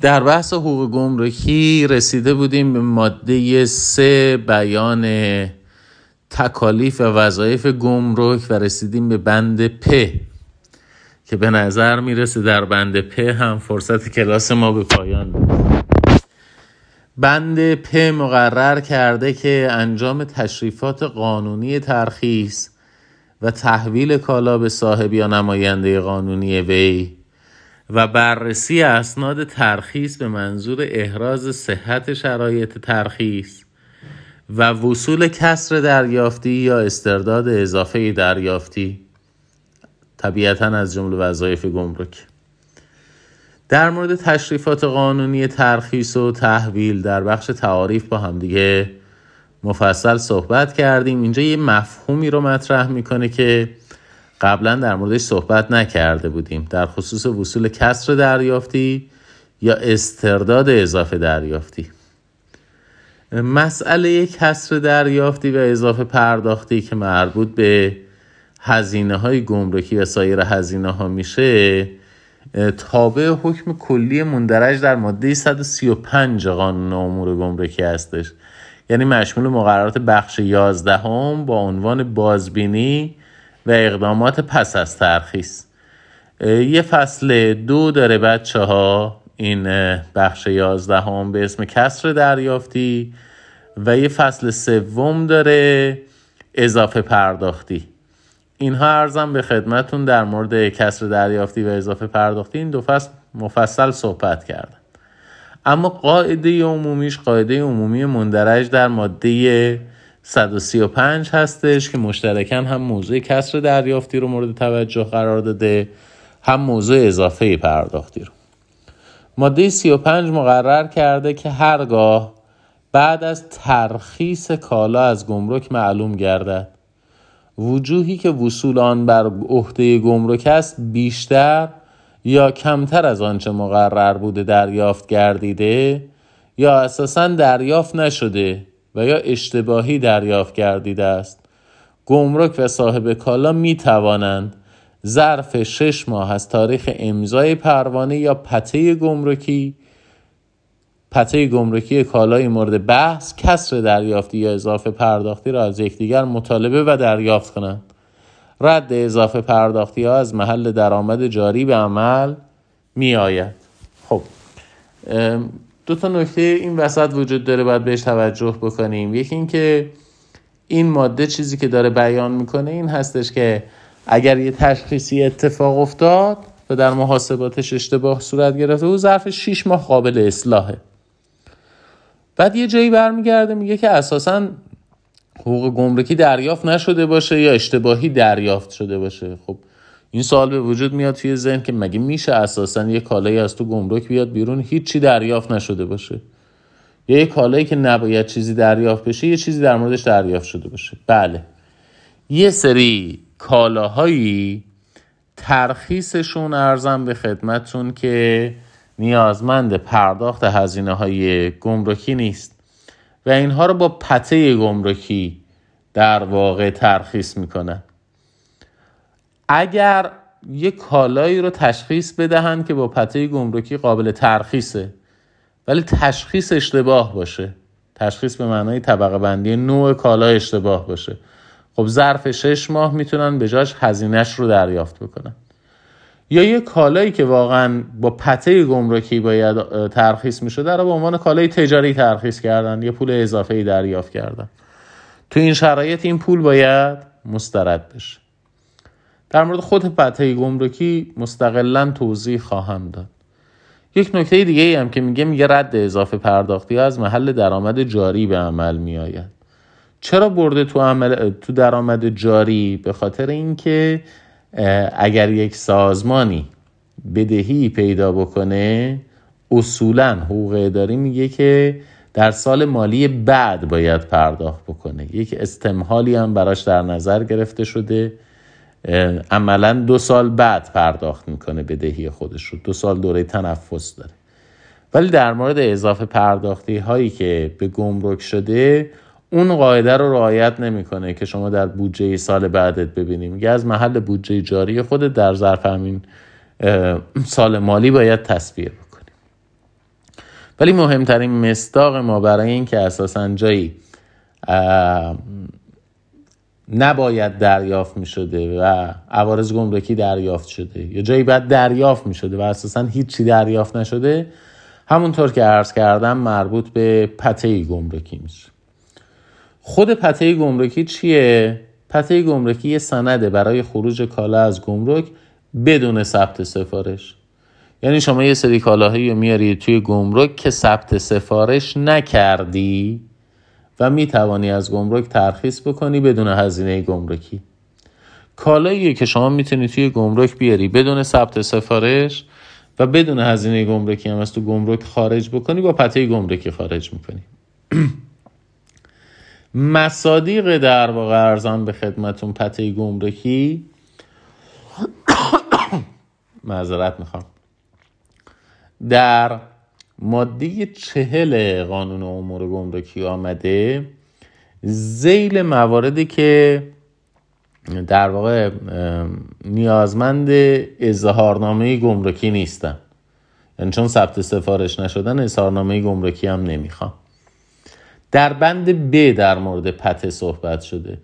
در بحث حقوق گمرکی رسیده بودیم به ماده 3 بیان تکالیف و وظایف گمرک و رسیدیم به بند پ که به نظر میرسه در بند پ هم فرصت کلاس ما به پایان میرسه. بند پ مقرر کرده که انجام تشریفات قانونی ترخیص و تحویل کالا به صاحب یا نماینده قانونی وی و بررسی اسناد ترخیص به منظور احراز صحت شرایط ترخیص و وصول کسر دریافتی یا استرداد اضافه دریافتی طبیعتاً از جمله وظایف گمرک. در مورد تشریفات قانونی ترخیص و تحویل در بخش تعاریف با هم دیگه مفصل صحبت کردیم. اینجا یه مفهومی رو مطرح میکنه که قبلا در موردش صحبت نکرده بودیم در خصوص وصول کسر دریافتی یا استرداد اضافه دریافتی. مسئله کسر دریافتی و اضافه پرداختی که مربوط به هزینه های گمرکی و سایر هزینه ها میشه تابع حکم کلی مندرج در ماده 135 قانون امور گمرکی هستش، یعنی مشمول مقررات بخش 11 هم با عنوان بازبینی و اقدامات پس از ترخیص. یه فصل 2 داره بچه ها، این بخش 11 هم به اسم کسر دریافتی، و یه فصل 3 داره اضافه پرداختی. اینها عرضم به خدمتون در مورد کسر دریافتی و اضافه پرداختی این دو فصل مفصل صحبت کردن. اما قاعده عمومی مندرج در ماده 135 هستش که مشترکاً هم موضوع کسر دریافتی رو مورد توجه قرار داده، هم موضوع اضافه پرداختی رو. ماده 35 مقرر کرده که هرگاه بعد از ترخیص کالا از گمرک معلوم گردد وجوهی که وصول آن بر عهده گمرک است بیشتر یا کمتر از آنچه مقرر بوده دریافت گردیده یا اساساً دریافت نشده و یا اشتباهی دریافت گردیده است، گمرک و صاحب کالا می توانند ظرف 6 ماه از تاریخ امضای پروانه یا پته گمرکی کالای مورد بحث کسر دریافتی یا اضافه پرداختی را از یکدیگر مطالبه و دریافت کنند. رد اضافه پرداختی ها از محل درآمد جاری به عمل می آید. خب دو تا نکته این وسط وجود داره باید بهش توجه بکنیم. یکی این که این ماده چیزی که داره بیان میکنه این هستش که اگر یه تشخیصی اتفاق افتاد و در محاسباتش اشتباه صورت گرفته او ظرف 6 ماه قابل اصلاحه. بعد یه جایی برمیگرده میگه که اساساً حقوق گمرکی دریافت نشده باشه یا اشتباهی دریافت شده باشه. خب این سوال به وجود میاد توی ذهن که مگه میشه اساساً یه کالایی از تو گمرک بیاد بیرون هیچی دریافت نشده باشه، یا یه کالایی که نباید چیزی دریافت بشه یه چیزی در موردش دریافت شده باشه؟ بله، یه سری کالاهایی ترخیصشون ارزم به خدمتون که نیازمند پرداخت هزینه‌های گمرکی نیست و اینها رو با پته گمرکی در واقع ترخیص میکنن. اگر یک کالایی رو تشخیص بدهن که با پته گمرکی قابل ترخیصه ولی تشخیص اشتباه باشه، تشخیص به معنای طبقه بندی نوع کالا اشتباه باشه، خب ظرف 6 ماه میتونن به جاش هزینهش رو دریافت بکنن. یا یه کالایی که واقعا با پته گمرکی باید ترخیص میشده رو به عنوان کالای تجاری ترخیص کردن، یه پول اضافه‌ای دریافت کردن. تو این شرایط این پول باید مسترد بشه. در مورد خود پته گمرکی مستقلاً توضیح خواهم داد. یک نکته دیگه هم که میگه رد اضافه پرداختی از محل درآمد جاری به عمل میآید. چرا برده تو درآمد جاری؟ به خاطر اینکه اگر یک سازمانی بدهی پیدا بکنه اصولاً حقوق اداری میگه که در سال مالی بعد باید پرداخت بکنه. یک استمهالی هم براش در نظر گرفته شده، عملاً 2 سال بعد پرداخت میکنه بدهی خودش رو، 2 سال دوره تنفس داره. ولی در مورد اضافه پرداختی هایی که به گمرک شده اون قاعده رو رعایت نمیکنه که شما در بودجه سال بعدت ببینیم که از محل بودجه جاری خودت در ظرف همین سال مالی باید تسویه بکنیم. ولی مهمترین مصداق ما برای این که اساساً جایی نباید دریافت می شده و عوارض گمرکی دریافت شده یا جایی بعد دریافت می شده و اساساً هیچی دریافت نشده، همونطور که عرض کردم مربوط به پته گمرکی میشه. خود پته گمرکی چیه؟ پته گمرکی یه سنده برای خروج کالا از گمرک بدون ثبت سفارش. یعنی شما یه سری کالاهایی رو میاری توی گمرک که ثبت سفارش نکردی و میتوانی از گمرک ترخیص بکنی بدون هزینه گمرکی. کالایی که شما میتونی توی گمرک بیاری بدون ثبت سفارش و بدون هزینه گمرکی هم از تو گمرک خارج بکنی، با پته گمرکی خارج میکنی. مصادیق در واقع ارزان به خدمتون پته گمرکی معذرت میخوام، در ماده 40 قانون امور گمرکی آمده. ذیل مواردی که در واقع نیازمند اظهارنامه گمرکی نیستن، یعنی چون ثبت سفارش نشدن اظهارنامه گمرکی هم نمیخوام. در بند ب در مورد پته صحبت شده،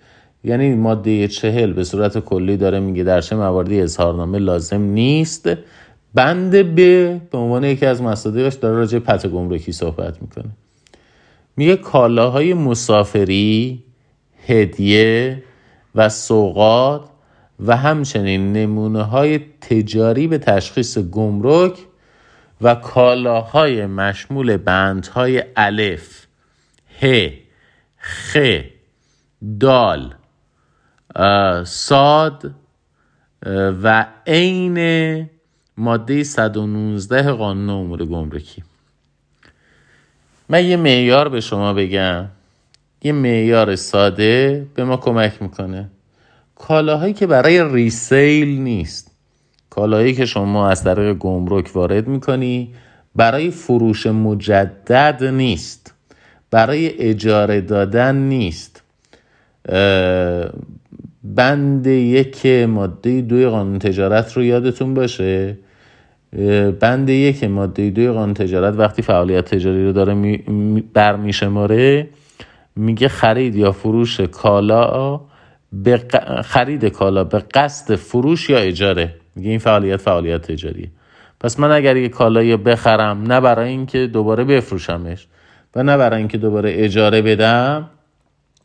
یعنی ماده 40 به صورت کلی داره میگه در چه مواردی اظهارنامه لازم نیست. بند ب به عنوان یکی از مصادیقش داره راجع به پته گمرکی صحبت میکنه. میگه کالاهای مسافری، هدیه و سوغات و همچنین نمونه‌های تجاری به تشخیص گمرک و کالاهای مشمول بندهای الف، ه، خ، دال، صاد و عین ماده 119 قانون امور گمرکی. من یه معیار به شما بگم، یه معیار ساده به ما کمک میکنه. کالاهایی که برای ریسیل نیست، کالاهایی که شما از طریق گمرک وارد میکنی برای فروش مجدد نیست، برای اجاره دادن نیست. بند 1 ماده 2 قانون تجارت رو یادتون باشه. بند 1 ماده 2 قانون تجارت وقتی فعالیت تجاری رو داره برمیشماره، میگه خرید یا فروش کالا خرید کالا به قصد فروش یا اجاره. میگه این فعالیت تجاریه. پس من اگر یه کالایی بخرم نه برای اینکه دوباره بفروشمش و نه برای اینکه دوباره اجاره بدم،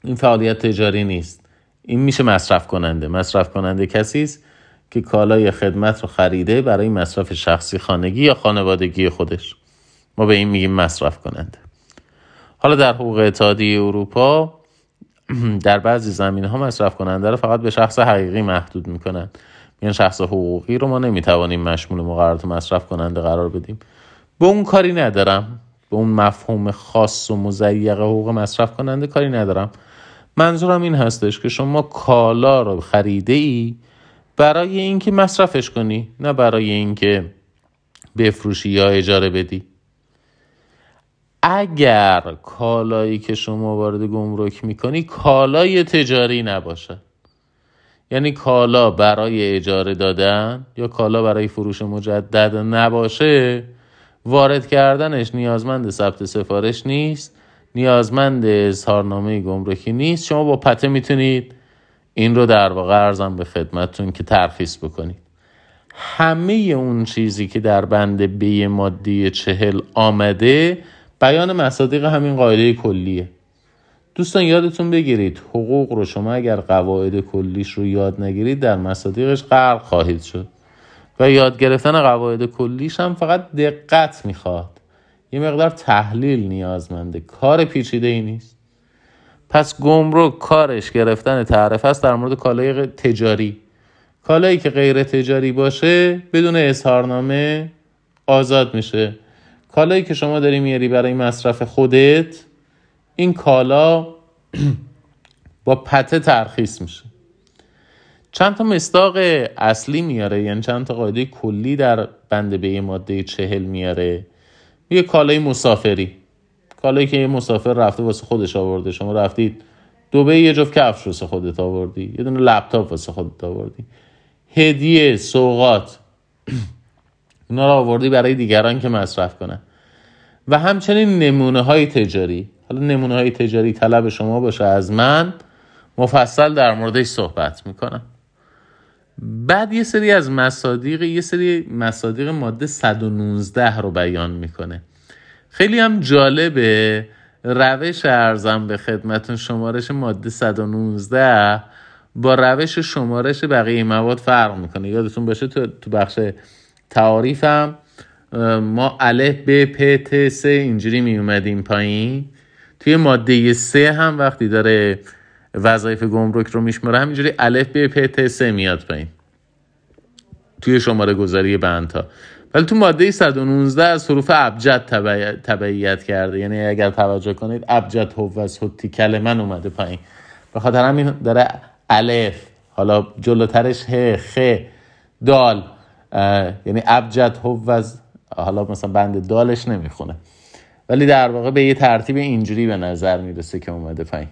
این فعالیت تجاری نیست. این میشه مصرف کننده. مصرف کننده کسی است که کالا یا خدمت رو خریده برای مصرف شخصی، خانگی یا خانوادگی خودش. ما به این میگیم مصرف کننده. حالا در حقوق اتحادیه اروپا در بعضی زمینه‌ها مصرف کننده رو فقط به شخص حقیقی محدود میکنن. میگن شخص حقوقی رو ما نمیتوانیم مشمول مقررات مصرف کننده قرار بدیم. به اون کاری ندارم، به اون مفهوم خاص و مزیق حقوق مصرف کننده کاری ندارم. منظورم این هستش که شما کالا رو خریده ای برای اینکه مصرفش کنی، نه برای اینکه بفروشی یا اجاره بدی. اگر کالایی که شما وارد گمرک میکنی کالای تجاری نباشه، یعنی کالا برای اجاره دادن یا کالا برای فروش مجدد نباشه، وارد کردنش نیازمند ثبت سفارش نیست، نیازمند اظهارنامه گمرکی نیست. شما با پته میتونید این رو در واقع عرضم به خدمتتون که ترخیص بکنید. همه اون چیزی که در بند ب ماده 40 آمده بیان مصادیق همین قاعده کلیه. دوستان یادتون بگیرید حقوق رو شما اگر قواعد کلیش رو یاد نگیرید در مصادیقش غرق خواهید شد و یاد گرفتن قواعد کلیش هم فقط دقت میخواد، یه مقدار تحلیل نیازمنده، کار پیچیده ای نیست. پس گمرک کارش گرفتن تعرفه است در مورد کالای تجاری. کالایی که غیر تجاری باشه بدون اظهارنامه آزاد میشه. کالایی که شما داری میاری برای مصرف خودت، این کالا با پته ترخیص میشه. چند تا مصداق اصلی میاره، یعنی چند تا قاعده کلی در بند ب ماده 40 میاره. یه کالای مسافری، کالایی که یه مسافر رفته واسه خودش آورده. شما رفتید دبی یه جفت کفش واسه خودت آوردی، یه دونه لپتاپ واسه خودت آوردی. هدیه، سوغات اینا رو آوردی برای دیگران که مصرف کنن. و همچنین نمونه‌های تجاری. حالا نمونه‌های تجاری طلب شما باشه از من، مفصل در موردش صحبت میکنم. بعد یه سری مصادیق ماده 119 رو بیان میکنه. خیلی هم جالبه روش ارزم به خدمتون شمارش ماده 119 با روش شمارش بقیه مواد فرق میکنه. یادتون باشه تو بخش تعاریفم ما اله ب پ ت س اینجوری میومدیم پایین. توی ماده 3 هم وقتی داره وظایف گمرک رو میشماره همینجوری الف ب پ ت س میاد پایین توی شماره گذاری بندها، ولی تو ماده 119 از حروف ابجد تبعیت کرده. یعنی اگر توجه کنید ابجد حوز حتی کلمن اومده پایین، به خاطر همین داره الف، حالا جلوترش ه خ دال، یعنی ابجد حوز، حالا مثلا بند دالش نمیخونه ولی در واقع به یه ترتیب اینجوری به نظر میرسه که اومده پایین.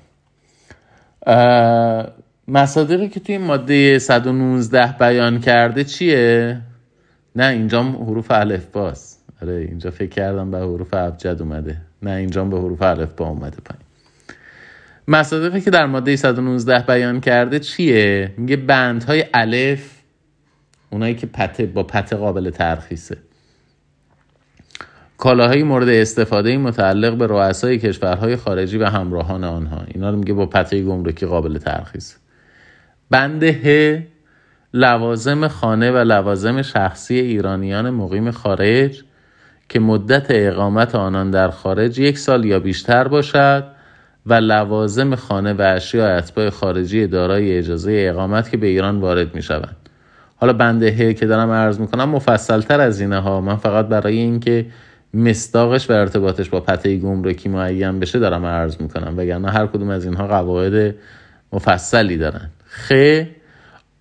مصادیقی که توی ماده 119 بیان کرده چیه؟ نه اینجا حروف الف باست. آره اینجا فکر کردم به حروف ابجد اومده، نه اینجا به حروف الف با اومده پایین. مصادیقی که در ماده 119 بیان کرده چیه؟ میگه بندهای الف، اونایی که پته با پته قابل ترخیصه، کالاهای مورد استفاده متعلق به رؤسای کشورهای خارجی و همراهان آنها، اینا رو میگه با پته گمرکی قابل ترخیص. بند ه، لوازم خانه و لوازم شخصی ایرانیان مقیم خارج که مدت اقامت آنان در خارج 1 سال یا بیشتر باشد و لوازم خانه و اشیاء اتباع خارجی دارای اجازه اقامت که به ایران وارد میشوند. حالا بند ه که دارم عرض میکنم مفصل‌تر از اینها، من فقط برای اینکه مصداقش و ارتباطش با پته گمرکی معین بشه دارم عرض میکنم، وگرنه هر کدوم از اینها قواعد مفصلی دارن. خ،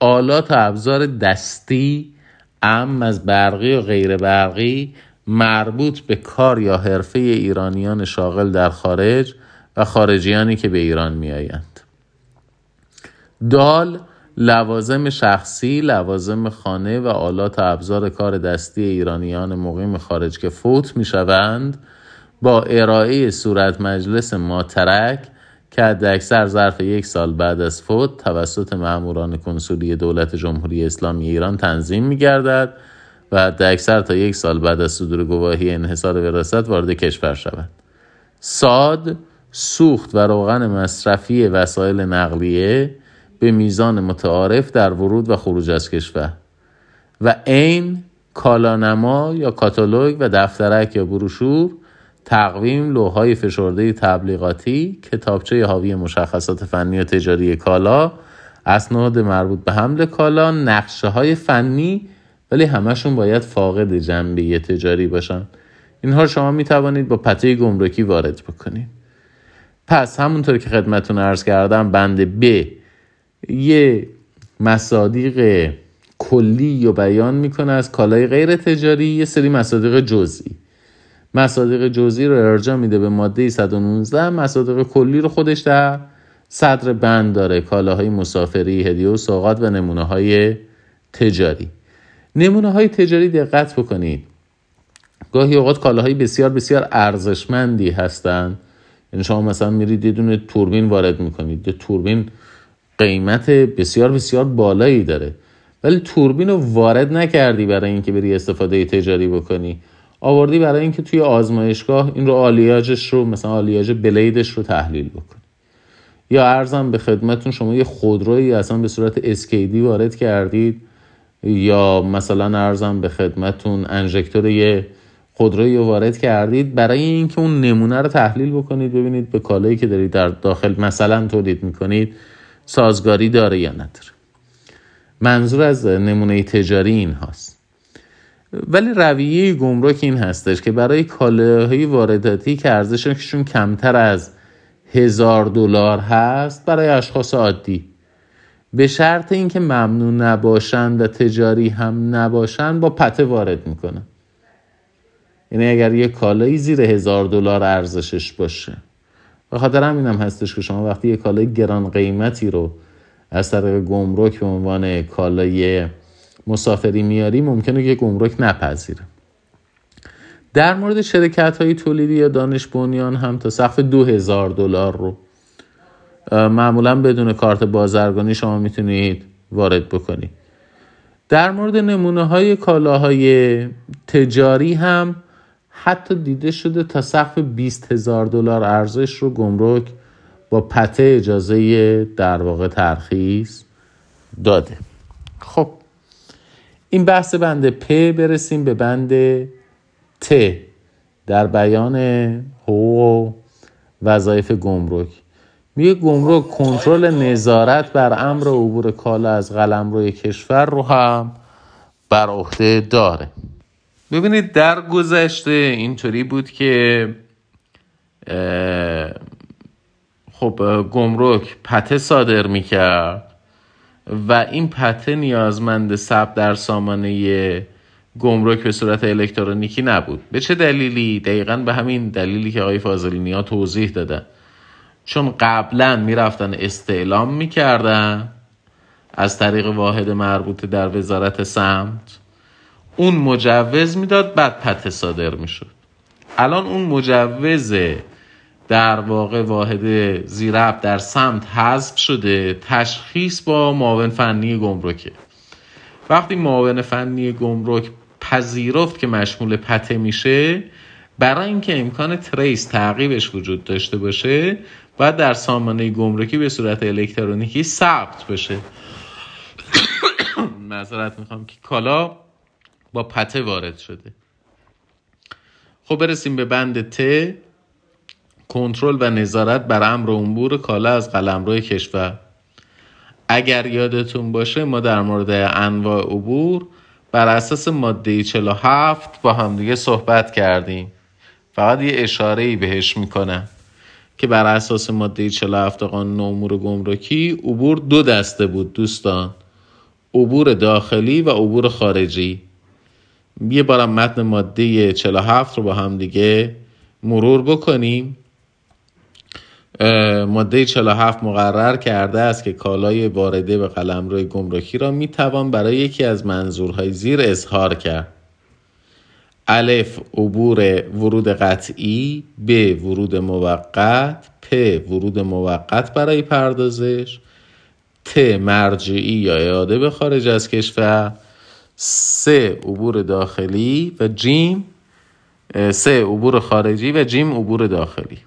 آلات و ابزار دستی عام از برقی و غیر برقی مربوط به کار یا حرفه ایرانیان شاغل در خارج و خارجیانی که به ایران می آیند. دال، لوازم شخصی، لوازم خانه و آلات و ابزار کار دستی ایرانیان مقیم خارج که فوت می شوند با ارائه صورت مجلس ماترک که حداکثر ظرف 1 سال بعد از فوت توسط ماموران کنسولی دولت جمهوری اسلامی ایران تنظیم می گردد و حداکثر تا 1 سال بعد از صدور گواهی انحصار وراثت وارد کشور شود. ساد، سوخت و روغن مصرفی وسایل نقلیه به میزان متعارف در ورود و خروج از کشور. و عین، کالانما یا کاتالوگ و دفترک یا بروشور، تقویم، لوح‌های فشرده تبلیغاتی، کتابچه حاوی مشخصات فنی و تجاری کالا، اسناد مربوط به حمل کالا، نقشه‌های فنی، ولی همشون باید فاقد جنبه تجاری باشن. اینها شما میتوانید با پته گمرکی وارد بکنید. پس همونطور که خدمتتون عرض کردم بند ب یه مصادیق کلی رو بیان میکنه از کالای غیر تجاری، یه سری مصادیق جزئی. مصادیق جزئی رو ارجاع میده به ماده 119، مصادیق کلی رو خودش در صدر بند داره، کالاهای مسافری، هدیه و سوغات و نمونه‌های تجاری. نمونه‌های تجاری دقت بکنید. گاهی اوقات کالاهای بسیار بسیار ارزشمندی هستن. یعنی شما مثلا میرید یه دونه توربین وارد میکنید. یه توربین قیمت بسیار بسیار بالایی داره، ولی توربین رو وارد نکردی برای اینکه بری استفاده تجاری بکنی، آوردی برای اینکه توی آزمایشگاه این رو آلیاژش رو مثلا آلیاژ بلیدش رو تحلیل بکنی. یا عرضم به خدمتون شما یه خودرویی اصلا به صورت SKD وارد کردید، یا مثلا عرضم به خدمتون انژکتور یه خودرویی وارد کردید برای اینکه اون نمونه رو تحلیل بکنید، ببینید به کالایی که دارید در داخل مثلا تولید می‌کنید سازگاری داره یا نداره. منظور از نمونه تجاری این هاست. ولی رویه گمرک این هستش که برای کالاهای وارداتی که ارزششون کمتر از $1000 هست برای اشخاص عادی، به شرط اینکه ممنوع نباشند و تجاری هم نباشند، با پته وارد میکنن. یعنی اگر یه کالایی زیر $1000 ارزشش باشه، به خاطر همینم هستش که شما وقتی یه کالای گران قیمتی رو از طریق گمرک به عنوان کالای مسافری میاری ممکنه که گمرک نپذیره. در مورد شرکت‌های تولیدی یا دانش بنیان هم تا سقف $2000 رو معمولا بدون کارت بازرگانی شما میتونید وارد بکنید. در مورد نمونه‌های کالاهای تجاری هم حتی دیده شده تا سقف $20000 ارزش رو گمرک با پته اجازه در واقع ترخیص داده. خب این بحث بند پ، برسیم به بند ت در بیان حقوق وظایف گمرک. میگه گمرک کنترل نظارت بر امر عبور کالا از قلمرو کشور رو هم بر عهده داره. ببینید در گذشته اینطوری بود که خب گمرک پته صادر میکرد و این پته نیازمند ثبت در سامانه گمرک به صورت الکترونیکی نبود. به چه دلیلی؟ دقیقاً به همین دلیلی که آقای فاضلینی ها توضیح دادن. چون قبلا میرفتن استعلام میکردن از طریق واحد مربوطه در وزارت سمت، اون مجوز میداد، بعد پته صادر میشد. الان اون مجوز در واقع واحد زیراب در سمت حذف شده، تشخیص با معاون فنی گمرکه. وقتی معاون فنی گمرک پذیرفت که مشمول پته میشه، برای اینکه امکان تریس تعقیبش وجود داشته باشه باید در سامانه گمرکی به صورت الکترونیکی ثبت بشه. معذرت میخوام که کالا با پته وارد شده. خب برسیم به بند ت، کنترل و نظارت بر امر عبور کالا از قلمرو کشور. اگر یادتون باشه ما در مورد انواع عبور بر اساس ماده 47 با هم دیگه صحبت کردیم. فقط یه اشاره‌ای بهش میکنم که بر اساس ماده 47 قانون امور گمرکی عبور دو دسته بود دوستان، عبور داخلی و عبور خارجی. یه بارم متن ماده 47 رو با هم دیگه مرور بکنیم. ماده 47 مقرر کرده است که کالای وارده به قلمرو گمرکی را میتوان برای یکی از منظورهای زیر اظهار کرد: الف عبور ورود قطعی، ب ورود موقت، پ ورود موقت برای پردازش، ت مرجعی یا اعاده به خارج از کشور، س عبور داخلی و جیم س عبور خارجی و جیم عبور داخلی.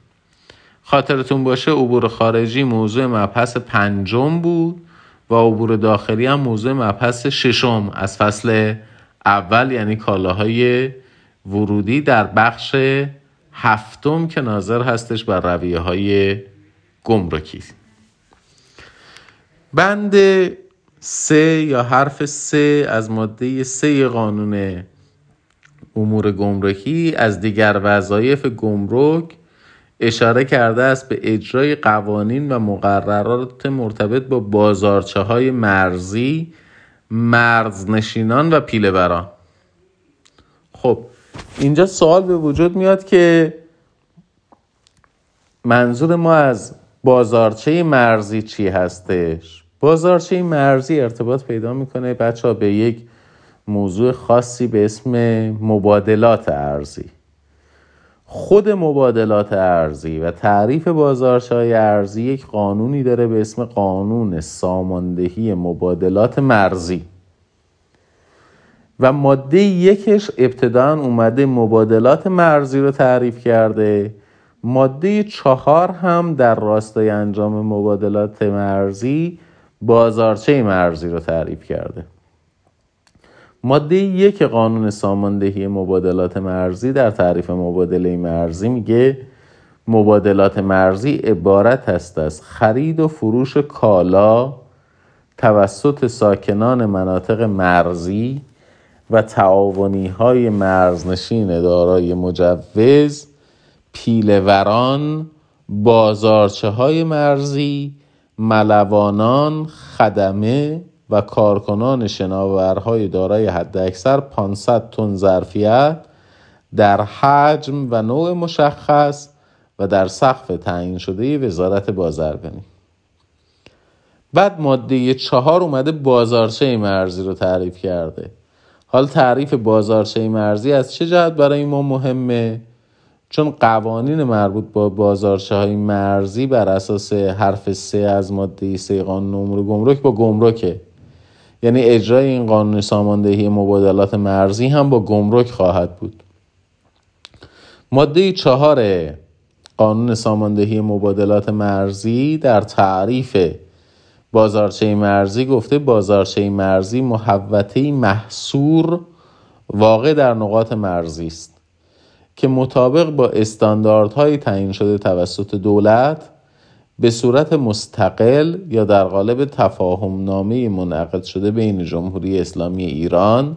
خاطرتون باشه عبور خارجی موضوع مبحث 5 بود و عبور داخلی هم موضوع مبحث 6 از فصل اول، یعنی کالاهای ورودی در بخش 7 که ناظر هستش بر رویه های گمرکی. بند سه یا حرف سه از ماده 3 قانون امور گمرکی از دیگر وظایف گمرک اشاره کرده است به اجرای قوانین و مقررات مرتبط با بازارچه‌های مرزی، مرزنشینان و پیله‌وران. خب اینجا سوال به وجود میاد که منظور ما از بازارچه مرزی چی هستش؟ بازارچه مرزی ارتباط پیدا میکنه بچه‌ها به یک موضوع خاصی به اسم مبادلات ارزی. خود مبادلات ارزی و تعریف بازارچه‌های ارزی یک قانونی داره به اسم قانون ساماندهی مبادلات مرزی و ماده 1 ابتداً اومده مبادلات مرزی رو تعریف کرده. ماده 4 هم در راستای انجام مبادلات مرزی بازارچه مرزی رو تعریف کرده. ماده 1 قانون ساماندهی مبادلات مرزی در تعریف مبادله مرزی میگه مبادلات مرزی عبارت است از خرید و فروش کالا توسط ساکنان مناطق مرزی و تعاونی‌های مرزنشین دارای مجوز، پیله‌وران، بازارچه‌های مرزی، ملوانان، خدمه و کارکنان شناورهای دارای حداکثر 500 تن ظرفیت در حجم و نوع مشخص و در سقف تعیین شده وزارت بازرگانی. بعد ماده 4 اومده بازارچه مرزی رو تعریف کرده. حالا تعریف بازارچه مرزی از چه جهت برای ما مهمه؟ چون قوانین مربوط با بازارچه های مرزی بر اساس حرف 3 از ماده 3 قانون امور گمرک با گمرکه. یعنی اجرای این قانون ساماندهی مبادلات مرزی هم با گمرک خواهد بود. ماده 4 قانون ساماندهی مبادلات مرزی در تعریف بازارچه مرزی گفته بازارچه مرزی محوطه‌ای محصور واقع در نقاط مرزی است که مطابق با استانداردهای تعیین شده توسط دولت به صورت مستقل یا در قالب تفاهمنامه منعقد شده بین جمهوری اسلامی ایران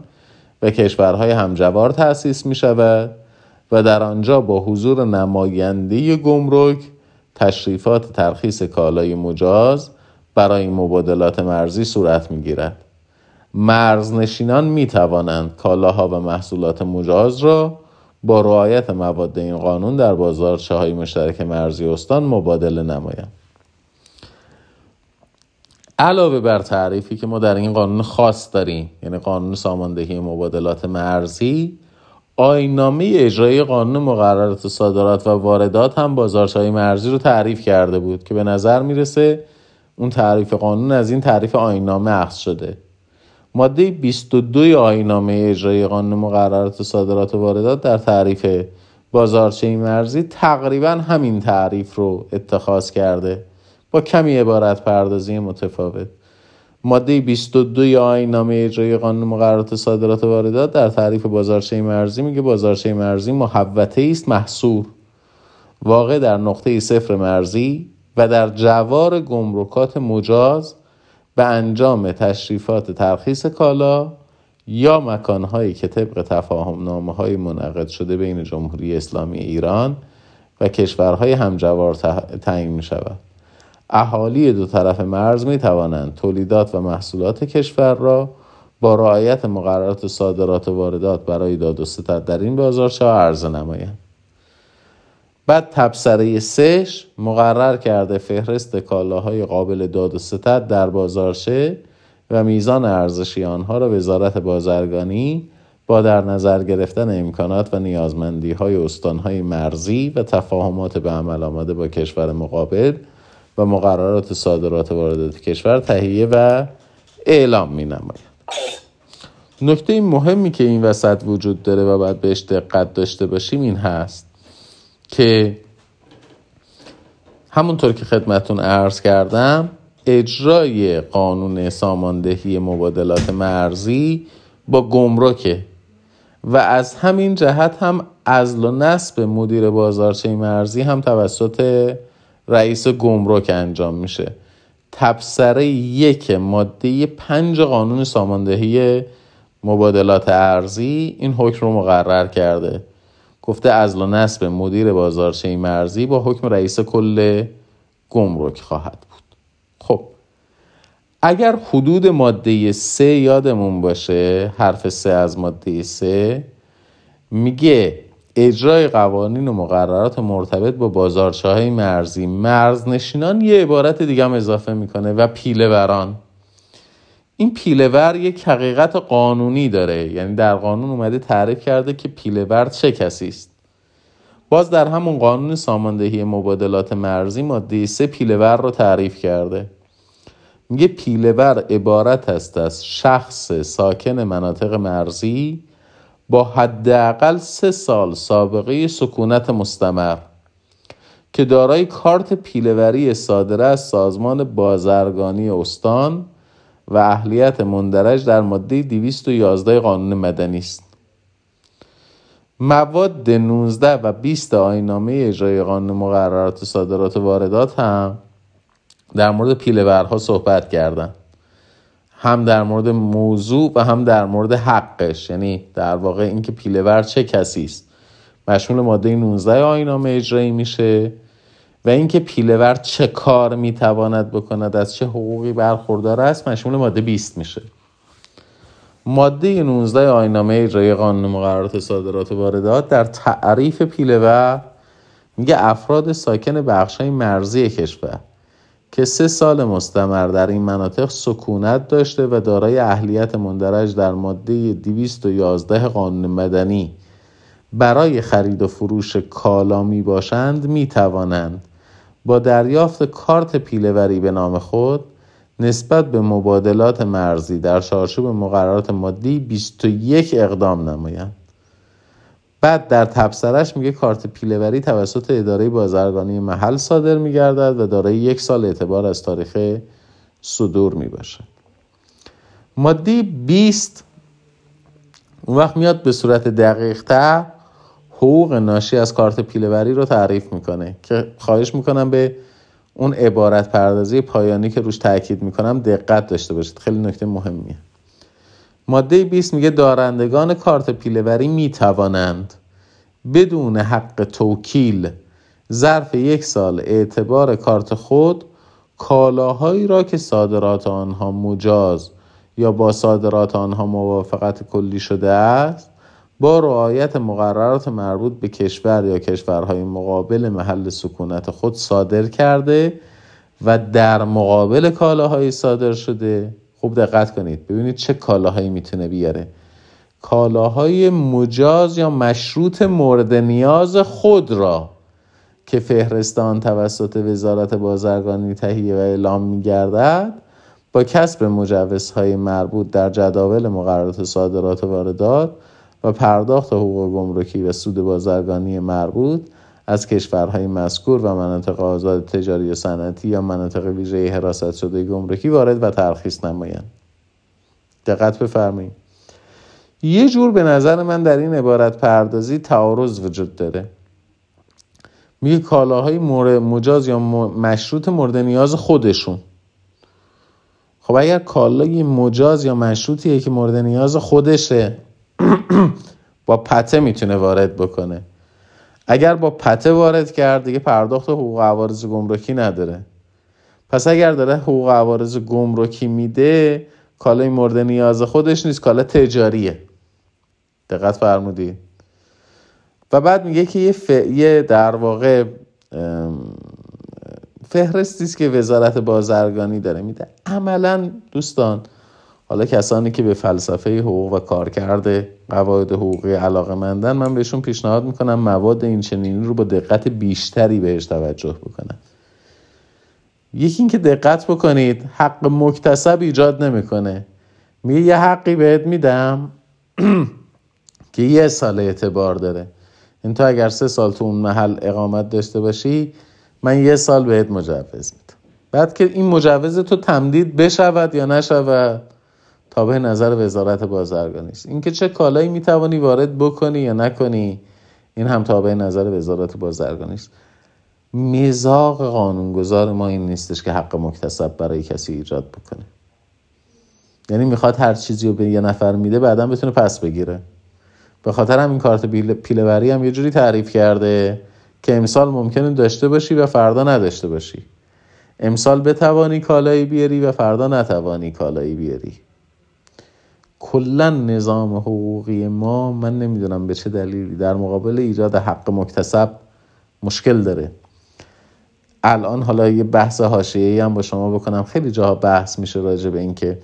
و کشورهای همجوار تأسیس می شود و در آنجا با حضور نماینده گمرک تشریفات ترخیص کالای مجاز برای مبادلات مرزی صورت می گیرد. مرزنشینان می توانند کالاها و محصولات مجاز را با رعایت مواد این قانون در بازارچه های مشترک مرزی استان مبادله نمایند. علاوه بر تعریفی که ما در این قانون خاص داریم، یعنی قانون ساماندهی مبادلات مرزی، آیین‌نامه اجرایی قانون مقررات صادرات و واردات هم بازارچه های مرزی رو تعریف کرده بود که به نظر میرسه اون تعریف قانون از این تعریف آیین‌نامه اخذ شده. ماده 22 آیین‌نامه اجرایی قانون مقررات صادرات و واردات در تعریف بازارچه مرزی تقریبا همین تعریف رو اتخاذ کرده با کمی عبارت پردازی متفاوت. ماده 22 آیین‌نامه اجرایی قانون مقررات صادرات و واردات در تعریف بازارچه مرزی میگه بازارچه مرزی محوطه‌ای است محصور واقع در نقطه صفر مرزی و در جوار گمرکات مجاز به انجام تشریفات ترخیص کالا یا مکانهایی که طبق تفاهم‌نامه‌های منعقد شده بین جمهوری اسلامی ایران و کشورهای همجوار تعیین می‌شود. اهالی دو طرف مرز می‌توانند تولیدات و محصولات کشور را با رعایت مقررات صادرات و واردات برای داد و ستد در این بازارچه عرضه نمایند. بعد تبصره 3 مقرر کرده فهرست کالاهای قابل داد و ستد در بازارچه و میزان ارزشی آنها را وزارت بازرگانی با در نظر گرفتن امکانات و نیازمندی‌های استان‌های مرزی و تفاهمات به عمل آمده با کشور مقابل و مقررات صادرات و واردات کشور تهیه و اعلام می‌نماید. نکته مهمی که این وسط وجود داره و باید بهش دقت داشته باشیم این هست که همونطور که خدمتون عرض کردم اجرای قانون ساماندهی مبادلات مرزی با گمرکه و از همین جهت هم عزل و نصب مدیر بازارچه مرزی هم توسط رئیس گمرک انجام میشه. تبصره 1 ماده 5 قانون ساماندهی مبادلات ارزی این حکم رو مقرر کرده. گفته عزل و نصب مدیر بازارچه مرزی با حکم رئیس کل گمرک خواهد بود. خب اگر حدود ماده 3 یادمون باشه، حرف 3 از ماده 3 میگه اجرای قوانین و مقررات مرتبط با بازارچه های مرزی، مرزنشینان یه عبارت دیگه هم اضافه میکنه و پیله‌وران. این پیله‌ور یک حقیقت قانونی داره، یعنی در قانون اومده تعریف کرده که پیله‌ور چه کسی است. باز در همون قانون ساماندهی مبادلات مرزی ماده 3 پیله‌ور رو تعریف کرده. میگه پیله‌ور عبارت است از شخص ساکن مناطق مرزی با حداقل 3 سال سابقه سکونت مستمر که دارای کارت پیله‌وری صادره از سازمان بازرگانی استان و اهلیت مندرج در ماده 211 قانون مدنی است. مواد 19 و 20 آیین‌نامه اجرایی قانون مقررات صادرات و واردات هم در مورد پیله‌ورها صحبت کردند، هم در مورد موضوع و هم در مورد حقش، یعنی در واقع اینکه پیله‌ور چه کسی است، مشمول ماده 19 آیین‌نامه اجرایی میشه و اینکه پیله‌ور چه کار میتواند بکند، از چه حقوقی برخوردار است، مشمول ماده 20 میشه. ماده 19 آیین‌نامه اجرایی قانون مقررات صادرات و واردات در تعریف پیله‌ور میگه افراد ساکن بخش‌های مرزی کشور که 3 سال مستمر در این مناطق سکونت داشته و دارای اهلیت مندرج در ماده 211 قانون مدنی برای خرید و فروش کالا می باشند، می توانند با دریافت کارت پیله‌وری به نام خود نسبت به مبادلات مرزی در چارچوب مقررات ماده 21 اقدام نمایند. بعد در تبصره‌اش میگه کارت پیله‌وری توسط اداره بازرگانی محل صادر می‌گردد و دارای 1 سال اعتبار از تاریخ صدور می‌باشد. ماده 20 اون وقت میاد به صورت دقیق‌تر حقوق ناشی از کارت پیله‌وری رو تعریف میکنه که خواهش میکنم به اون عبارت پردازی پایانی که روش تاکید میکنم دقت داشته باشید، خیلی نکته مهمیه. ماده 20 میگه دارندگان کارت پیله‌وری میتوانند بدون حق توکیل ظرف 1 سال اعتبار کارت خود کالاهایی را که صادرات آنها مجاز یا با صادرات آنها موافقت کلی شده است با رعایت مقررات مربوط به کشور یا کشورهای مقابل محل سکونت خود صادر کرده و در مقابل کالاهای صادر شده. خوب دقت کنید ببینید چه کالاهایی میتونه بیاره. کالاهای مجاز یا مشروط مورد نیاز خود را که فهرست آن توسط وزارت بازرگانی تهیه و اعلام میگردد با کسب مجوزهای مربوط در جداول مقررات صادرات و واردات و پرداخت حقوق گمرکی و سود بازرگانی مربوط از کشورهای مذکور و مناطق آزاد تجاری و صنعتی یا مناطق ویژه حراست شده گمرکی وارد و ترخیص نمایند. دقت بفرمایید. یه جور به نظر من در این عبارت پردازی تعارض وجود داره. میگه کالاهای مجاز یا مشروط مورد نیاز خودشون. خب اگر کالای مجاز یا مشروطیه که مورد نیاز خودشه با پته میتونه وارد بکنه. اگر با پته وارد کرد دیگه پرداخت حقوق عوارض گمرکی نداره. پس اگر داره حقوق عوارض گمرکی میده کالای مورد نیاز خودش نیست، کالا تجاریه. دقت فرمودید. و بعد میگه که یه در واقع فهرستی است که وزارت بازرگانی داره میده. عملاً دوستان، حالا کسانی که به فلسفه حقوق و کارکرد قواعد حقوقی علاقه‌مندن، من بهشون پیشنهاد میکنم مواد این چنینی رو با دقت بیشتری بهش توجه بکنن. یکی این که دقت بکنید حق مکتسب ایجاد نمیکنه. میگه یه حقی بهت میدم که 1 سال اعتبار داره. این تو اگر 3 سال تو اون محل اقامت داشته باشی من 1 سال بهت مجوز میدم. بعد که این مجوز تو تمدید بشود یا نشود تابع نظر وزارت بازرگانی است. اینکه چه کالایی میتوانی وارد بکنی یا نکنی این هم تابع نظر وزارت بازرگانی است. میثاق قانونگذار ما این نیستش که حق مکتسب برای کسی ایجاد بکنه. یعنی میخواد هر چیزی رو به یه نفر میده بعدا بتونه پس بگیره. به خاطر همین کارت پیله‌وری هم یه جوری تعریف کرده که امسال ممکنه داشته باشی و فردا نداشته باشی. امسال بتوانی کالایی بیاری و فردا نتوانی کالایی بیاری. کلا نظام حقوقی ما من نمیدونم به چه دلیلی در مقابل ایجاد حق مکتسب مشکل داره. الان حالا یه بحث حاشیه‌ای هم با شما بکنم. خیلی جاها بحث میشه راجع به این که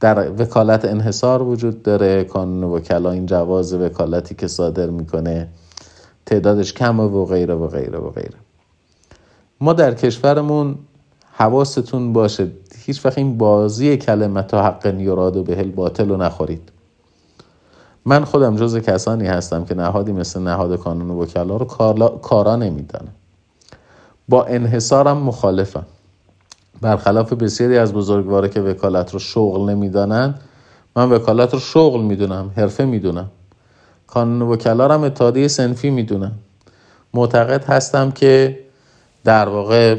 در وکالت انحصار وجود داره. کانون وکلا این جواز وکالتی که صادر میکنه تعدادش کمه و غیره و غیره و غیره. ما در کشورمون حواستون باشه هیچ وقت این بازی کلمت و حق یراد و بهل باطل رو نخورید. من خودم جز کسانی هستم که نهادی مثل نهاد کانون وکلا رو کارا نمیدانم. با انحصارم مخالفم. برخلاف بسیاری از بزرگوارا که وکالت رو شغل نمیدانن، من وکالت رو شغل میدونم، حرفه میدونم. کانون وکلا رو هم اتحادیه صنفی میدونم. معتقد هستم که در واقع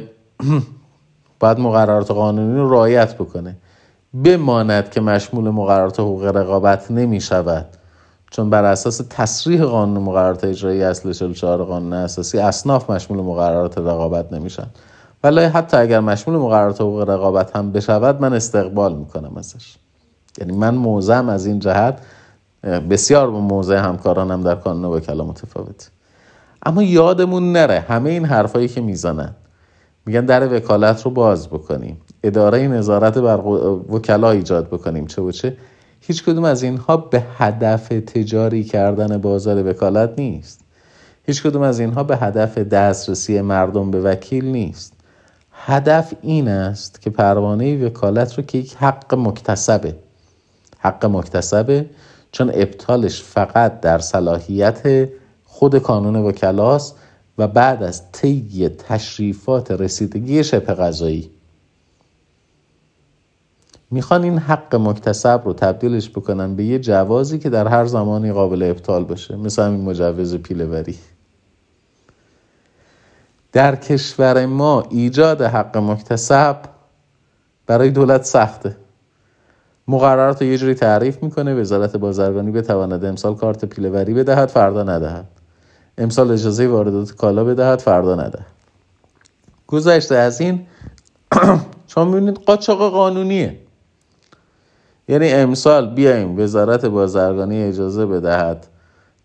باید مقررات قانونی رو رعایت بکنه، بماند که مشمول مقررات حقوق رقابت نمی شود، چون بر اساس تصریح قانون مقررات اجرایی اصل 44 قانون اساسی اصناف مشمول مقررات رقابت نمیشن. ولی حتی اگر مشمول مقررات حقوق رقابت هم بشود من استقبال میکنم ازش. یعنی من موضعم از این جهت بسیار با موضع همکارانم در کانون وکلا متفاوته. اما یادمون نره همه این حرفایی که میزنن میگن در وکالت رو باز بکنیم، اداره نظارت بر وکلا ایجاد بکنیم، چه و چه. هیچ کدوم از اینها به هدف تجاری کردن بازار وکالت نیست. هیچ کدوم از اینها به هدف دسترسی مردم به وکیل نیست. هدف این است که پروانه وکالت رو که یک حق مکتسبه، چون ابطالش فقط در صلاحیت خود کانون وکلاست و بعد از طی تشریفات رسیدگی شبه قضایی میخوان این حق مکتسب رو تبدیلش بکنن به یه جوازی که در هر زمانی قابل ابطال باشه، مثل همین مجوز پیله‌وری. در کشور ما ایجاد حق مکتسب برای دولت سخته. مقررات رو یه جوری تعریف میکنه وزارت بازرگانی بتواند امسال کارت پیله‌وری بدهد، فردا ندهد. امسال اجازه واردات کالا بدهد، فردا ندهد. گذشته از این چون میبینید قاچاق قانونیه. یعنی امسال بیایم وزارت بازرگانی اجازه بدهد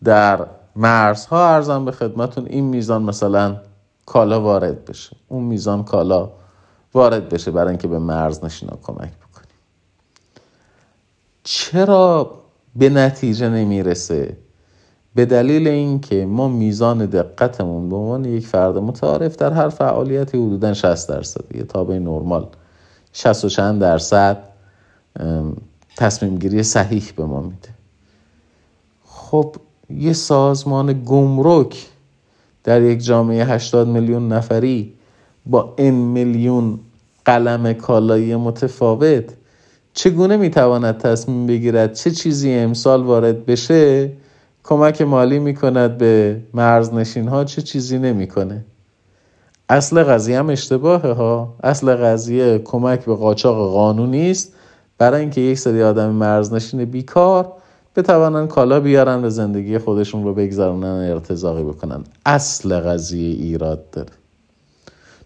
در مرزها، عرضم به خدمتون، این میزان مثلا کالا وارد بشه، اون میزان کالا وارد بشه برای اینکه به مرز نشینا کمک بکنیم. چرا به نتیجه نمیرسه؟ به دلیل اینکه ما میزان دقتمون به عنوان یک فرد متعارف در هر فعالیتی حدوداً 60%، یه تابع نرمال 60% تصمیم گیری صحیح به ما میده. خب یه سازمان گمرک در یک جامعه 80 میلیون نفری با این میلیون قلم کالایی متفاوت چگونه میتواند تصمیم بگیرد چه چیزی امسال وارد بشه کمک مالی میکند به مرزنشین ها، چه چیزی نمیکنه؟ اصل قضیه هم اشتباهه ها. اصل قضیه کمک به قاچاق قانونی است برای اینکه یک سری آدم مرزنشین بیکار بتوانن کالا بیارن و زندگی خودشون رو بگذرونن، ارتزاقی بکنن. اصل قضیه ایراد داره.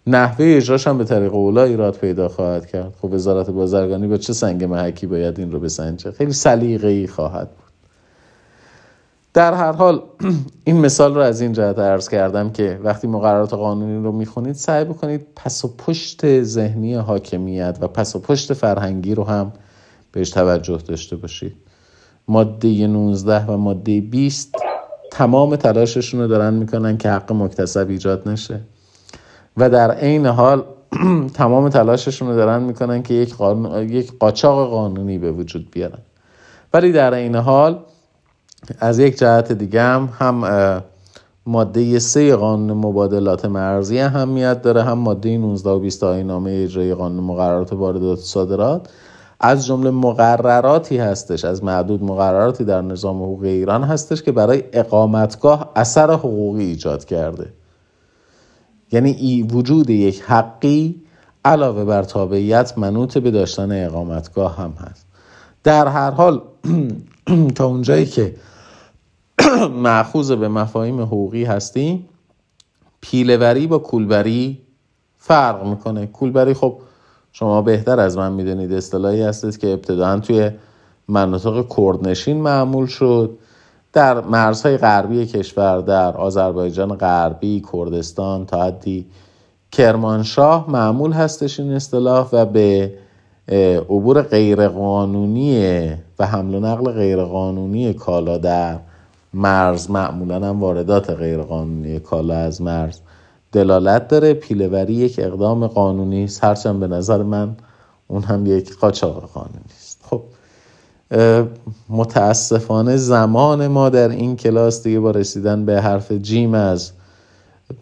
نحوه اجراش هم به طریق اولا ایراد پیدا خواهد کرد. خب وزارت بازرگانی با چه سنگ محکی باید این رو بسنجه؟ خیلی سلیقه‌ای خواهد بود. در هر حال این مثال رو از این جهت عرض کردم که وقتی مقررات قانونی رو میخونید سعی بکنید پس و پشت ذهنی حاکمیت و پس و پشت فرهنگی رو هم بهش توجه داشته باشید. ماده 19 و ماده 20 تمام تلاششون رو دارن میکنن که حق مکتسب ایجاد نشه و در عین حال تمام تلاششون رو دارن میکنن که یک قاچاق قانونی به وجود بیارن، ولی در عین حال از یک جهت دیگه هم ماده 3 قانون مبادلات مرزی اهمیت داره، هم ماده 19 و 20 آیین نامه اجرایی قانون مقررات واردات و صادرات از جمله مقرراتی هستش، از معدود مقرراتی در نظام حقوقی ایران هستش که برای اقامتگاه اثر حقوقی ایجاد کرده. یعنی وجود یک حقی علاوه بر تابعیت منوط به داشتن اقامتگاه هم هست. در هر حال تا اونجایی که مأخوذ به مفاهیم حقوقی هستیم، پیله‌وری با کولبری فرق میکنه. کولبری خب شما بهتر از من میدونید اصطلاحی هستید که ابتداً توی مناطق کردنشین معمول شد، در مرزهای غربی کشور، در آذربایجان غربی، کردستان تا حدی کرمانشاه معمول هستش این اصطلاح و به عبور غیرقانونی و حمل و نقل غیرقانونی کالا در مرز، معمولاً هم واردات غیرقانونی کالا از مرز دلالت داره. پیله‌وری یک اقدام قانونی است، هرچند به نظر من اون هم یک قاچاق قانونی است. خب متاسفانه زمان ما در این کلاس دیگه با رسیدن به حرف جیم از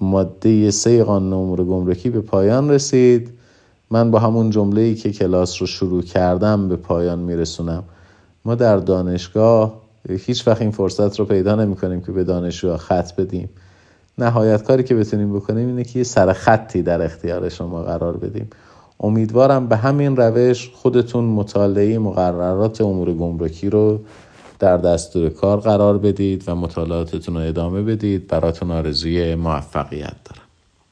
ماده 3 قانون امور گمرکی به پایان رسید. من با همون جمله‌ای که کلاس رو شروع کردم به پایان میرسونم. ما در دانشگاه هیچ وقت این فرصت رو پیدا نمی‌کنیم که به دانشجوها خط بدیم. نهایت کاری که بتونیم بکنیم اینه که یه سرخطی در اختیار شما قرار بدیم. امیدوارم به همین روش خودتون مطالعه مقررات امور گمرکی رو در دستور کار قرار بدید و مطالعاتتون رو ادامه بدید. براتون آرزوی موفقیت دارم.